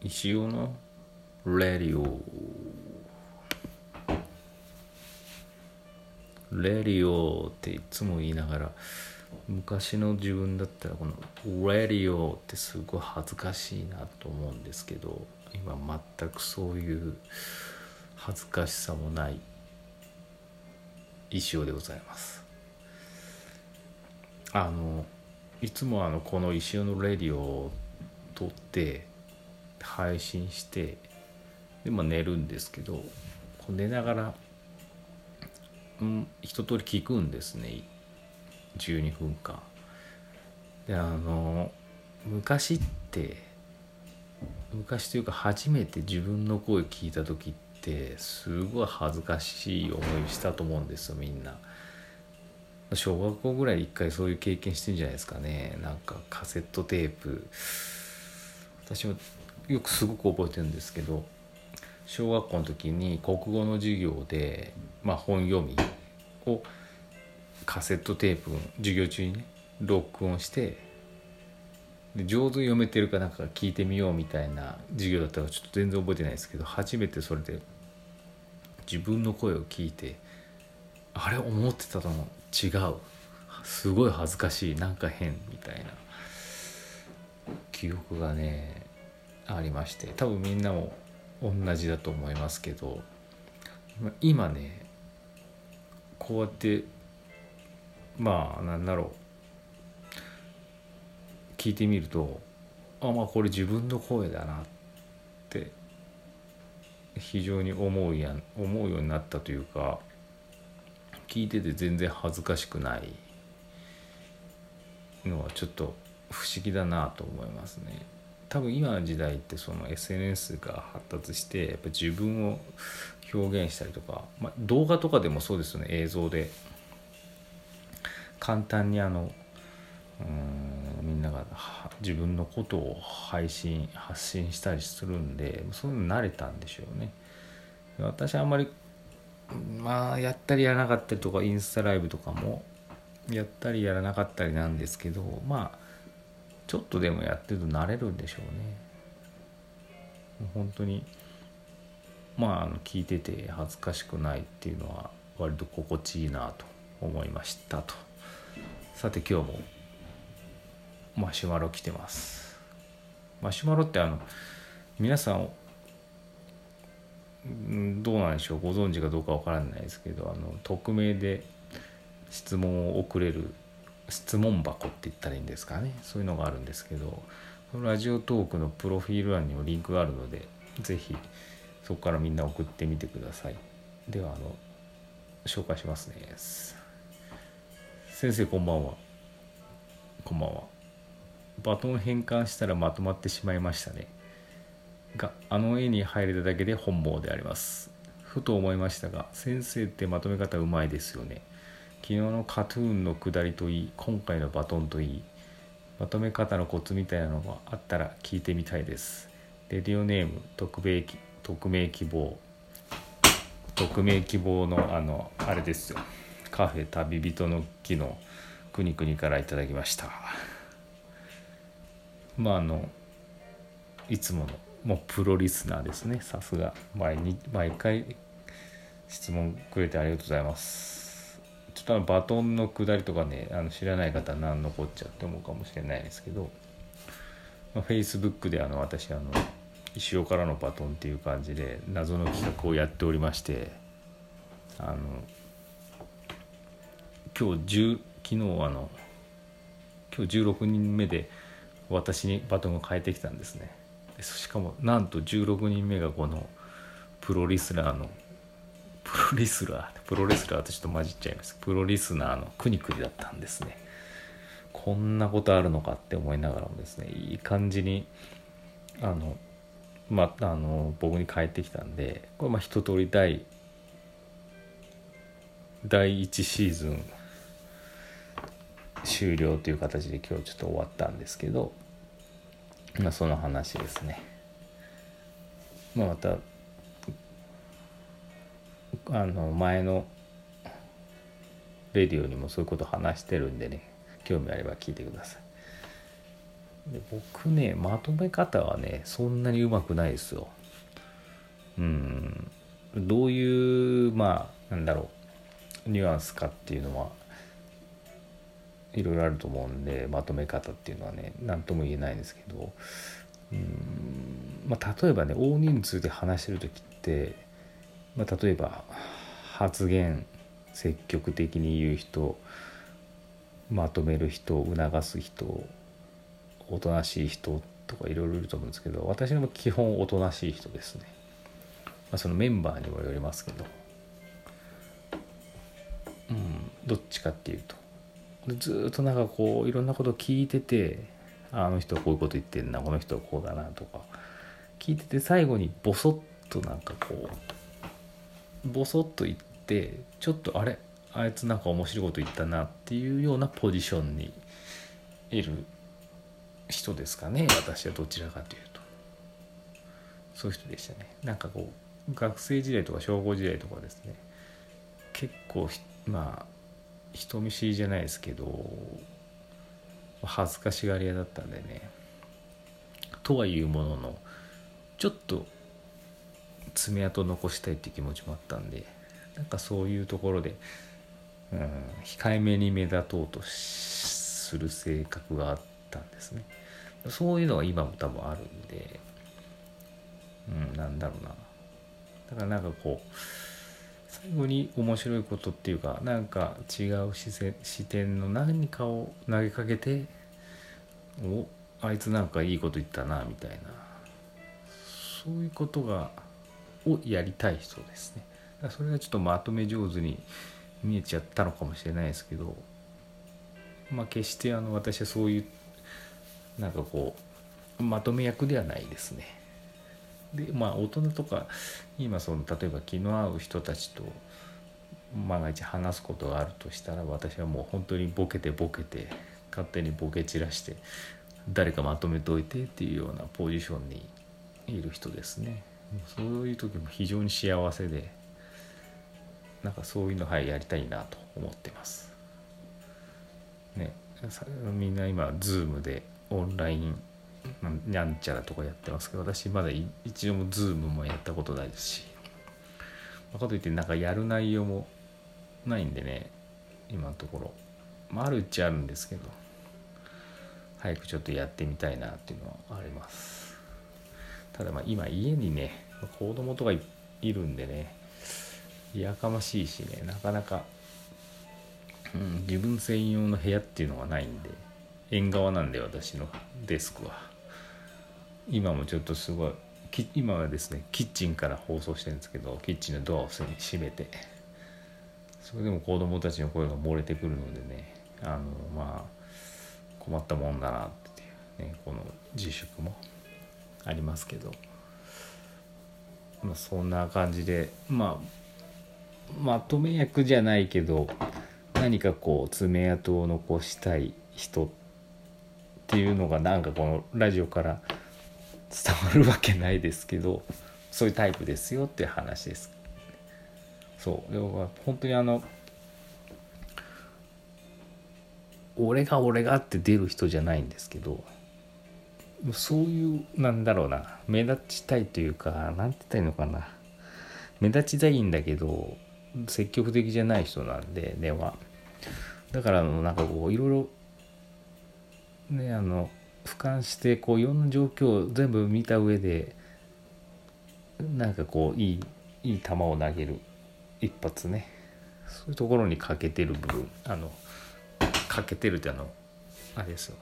石尾のレディオレディオっていつも言いながら、昔の自分だったらこのレディオってすごい恥ずかしいなと思うんですけど、今全くそういう恥ずかしさもない石尾でございます。いつもこの石尾のレディオを撮って配信して、でまあ寝るんですけど、寝ながら一通り聞くんですね、12分間で。昔というか初めて自分の声聞いた時ってすごい恥ずかしい思いしたと思うんですよ、みんな。小学校ぐらいで一回そういう経験してるんじゃないですかね。なんかカセットテープ、私もよくすごく覚えてるんですけど、小学校の時に国語の授業で、本読みをカセットテープ授業中にね録音して、で上手に読めてるかなんか聞いてみようみたいな授業だったから、ちょっと全然覚えてないですけど、初めてそれで自分の声を聞いて、あれ思ってたの違う、すごい恥ずかしい、なんか変みたいな記憶がねありまして、多分みんなも同じだと思いますけど、今ねこうやってなんだろう聞いてみると、これ自分の声だなって非常に思うようになったというか、聞いてて全然恥ずかしくないのはちょっと不思議だなと思いますね。多分今の時代ってその SNS が発達して、やっぱ自分を表現したりとか、動画とかでもそうですよね。映像で簡単にみんなが自分のことを発信したりするんで、そういうの慣れたんでしょうね。私あんまりやったりやらなかったりとか、インスタライブとかもやったりやらなかったりなんですけど、ちょっとでもやってると慣れるんでしょうね。本当に聞いてて恥ずかしくないっていうのは割と心地いいなと思いましたと。さて今日もマシュマロ来てます。マシュマロって皆さんどうなんでしょう、ご存知かどうかわからないですけど、匿名で質問を送れる質問箱って言ったらいいんですかね、そういうのがあるんですけど、ラジオトークのプロフィール欄にもリンクがあるので、ぜひそこからみんな送ってみてください。では紹介しますね。先生こんばんは。こんばんは。バトン変換したらまとまってしまいましたねが、絵に入れただけで本望であります。ふと思いましたが、先生ってまとめ方うまいですよね。昨日のカトゥーンの下りといい、今回のバトンといい、まとめ方のコツみたいなのがあったら聞いてみたいです。レディオネーム匿名希望のあれですよ、カフェ旅人の木のくにくにからいただきました。いつものもうプロリスナーですね。さすが毎回質問くれてありがとうございます。ちょっとバトンの下りとかね、知らない方は何のこっちゃって思うかもしれないですけど、Facebook で私石尾からのバトンっていう感じで謎の企画をやっておりまして、今日16人目で私にバトンを変えてきたんですね。しかもなんと16人目がこのプロレスラーとちょっと混じっちゃいます。プロリスナーのくにくにだったんですね。こんなことあるのかって思いながらもですね、いい感じに僕に返ってきたんで、これ一通り第1シーズン終了という形で今日ちょっと終わったんですけど、その話ですね。また前のレディオにもそういうこと話してるんでね、興味あれば聞いてください。で僕ね、まとめ方はねそんなにうまくないですよ。どういうニュアンスかっていうのはいろいろあると思うんで、まとめ方っていうのはね何とも言えないんですけど、例えばね大人数で話してる時って、例えば発言積極的に言う人、まとめる人、促す人、おとなしい人とかいろいろいると思うんですけど、私も基本おとなしい人ですね。そのメンバーにもよりますけど、どっちかっていうとずっといろんなことを聞いてて、あの人はこういうこと言ってんな、この人はこうだなとか聞いてて、最後にボソッとボソッと言って、ちょっとあいつ面白いこと言ったなっていうようなポジションにいる人ですかね。私はどちらかというとそういう人でしたね。学生時代とか小学時代とかですね、結構人見知りじゃないですけど恥ずかしがり屋だったんでね、とはいうもののちょっと爪痕残したいって気持ちもあったんで、そういうところで、控えめに目立とうとする性格があったんですね。そういうのが今も多分あるんで、だから最後に面白いことっていうか違う視点の何かを投げかけて、あいついいこと言ったなみたいな、そういうことをやりたい人ですね。それがちょっとまとめ上手に見えちゃったのかもしれないですけど、決して私はそういうまとめ役ではないですね。で大人とか今例えば気の合う人たちと毎日話すことがあるとしたら、私はもう本当にボケて勝手にボケ散らして誰かまとめておいてっていうようなポジションにいる人ですね。そういう時も非常に幸せで、そういうのやりたいなと思ってますね。みんな今Zoomでオンラインなんちゃらとかやってますけど、私まだ一度もZoomもやったことないですし、かといってやる内容もないんでね今のところ、あるっちゃあるんですけど、早くちょっとやってみたいなっていうのはあります。ただ今家にね子供とかいるんでね、やかましいしね、自分専用の部屋っていうのがないんで、縁側なんで私のデスクは。今もちょっとすごい、今はですねキッチンから放送してるんですけど、キッチンのドアを閉めて、それでも子供たちの声が漏れてくるのでね、困ったもんだなっていうね、この自粛もありますけど、そんな感じで、まとめ役じゃないけど何か爪痕を残したい人っていうのがこのラジオから伝わるわけないですけど、そういうタイプですよっていう話です。そうでも本当に俺がって出る人じゃないんですけど、そういう目立ちたいというか、目立ちたいんだけど積極的じゃない人なんで、根はだからいろいろね、俯瞰していろんな状況を全部見た上でいい球を投げる一発ね、そういうところに欠けてる部分、欠けてるってあれですよ、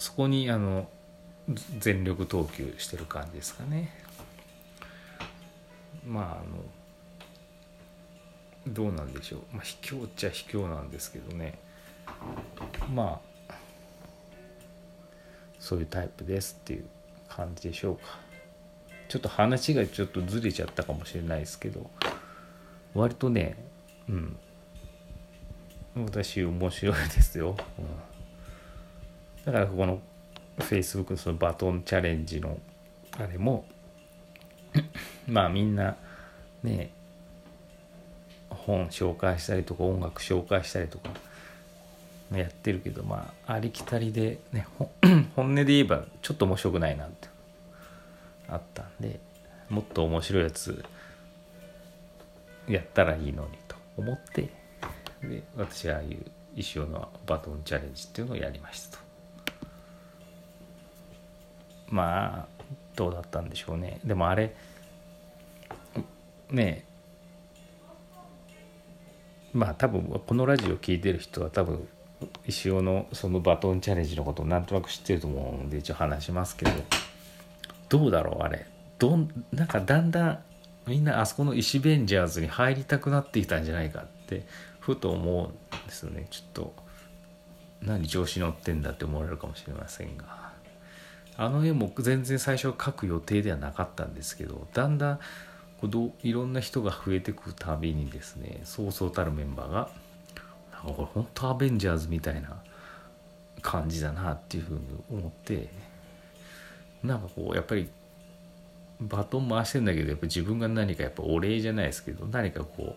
そこに全力投球してる感じですかね。どうなんでしょう、卑怯っちゃ卑怯なんですけどね、そういうタイプですっていう感じでしょうか。ちょっと話がずれちゃったかもしれないですけど、割とね私面白いですよ、だからこの Facebook の そのバトンチャレンジのあれもみんなね本紹介したりとか音楽紹介したりとかやってるけど、まあありきたりでね本音で言えばちょっと面白くないなってあったんで、もっと面白いやつやったらいいのにと思って、で私はああいう石尾のバトンチャレンジっていうのをやりましたと。まあどうだったんでしょうね。でもあれねえ、まあ多分このラジオ聞いてる人は多分石尾のそのバトンチャレンジのことをなんとなく知ってると思うんで一応話しますけど、どうだろうあれ、なんかだんだんみんなあそこの石ベンジャーズに入りたくなってきたんじゃないかってふと思うんですよね。ちょっと何調子乗ってんだって思われるかもしれませんが、あの絵も全然最初は描く予定ではなかったんですけど、だんだんいろんな人が増えてくるたびにですね、そうそうたるメンバーがなんかこれ本当アベンジャーズみたいな感じだなっていうふうに思って、なんかこうやっぱりバトン回してるんだけど、やっぱ自分が何かやっぱお礼じゃないですけど何かこ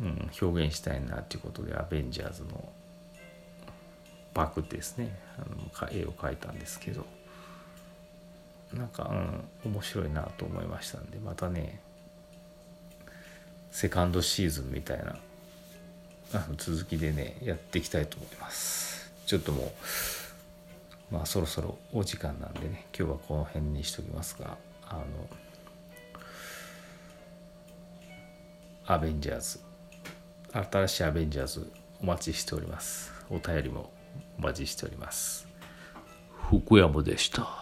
う、表現したいなっていうことでアベンジャーズのパクってですね、絵を描いたんですけど、なんか、面白いなと思いましたんで、またねセカンドシーズンみたいな続きでねやっていきたいと思います。ちょっともう、まあ、そろそろお時間なんでね、今日はこの辺にしときますが、アベンジャーズ、新しいアベンジャーズお待ちしております。お便りもお待ちしております。福山でした。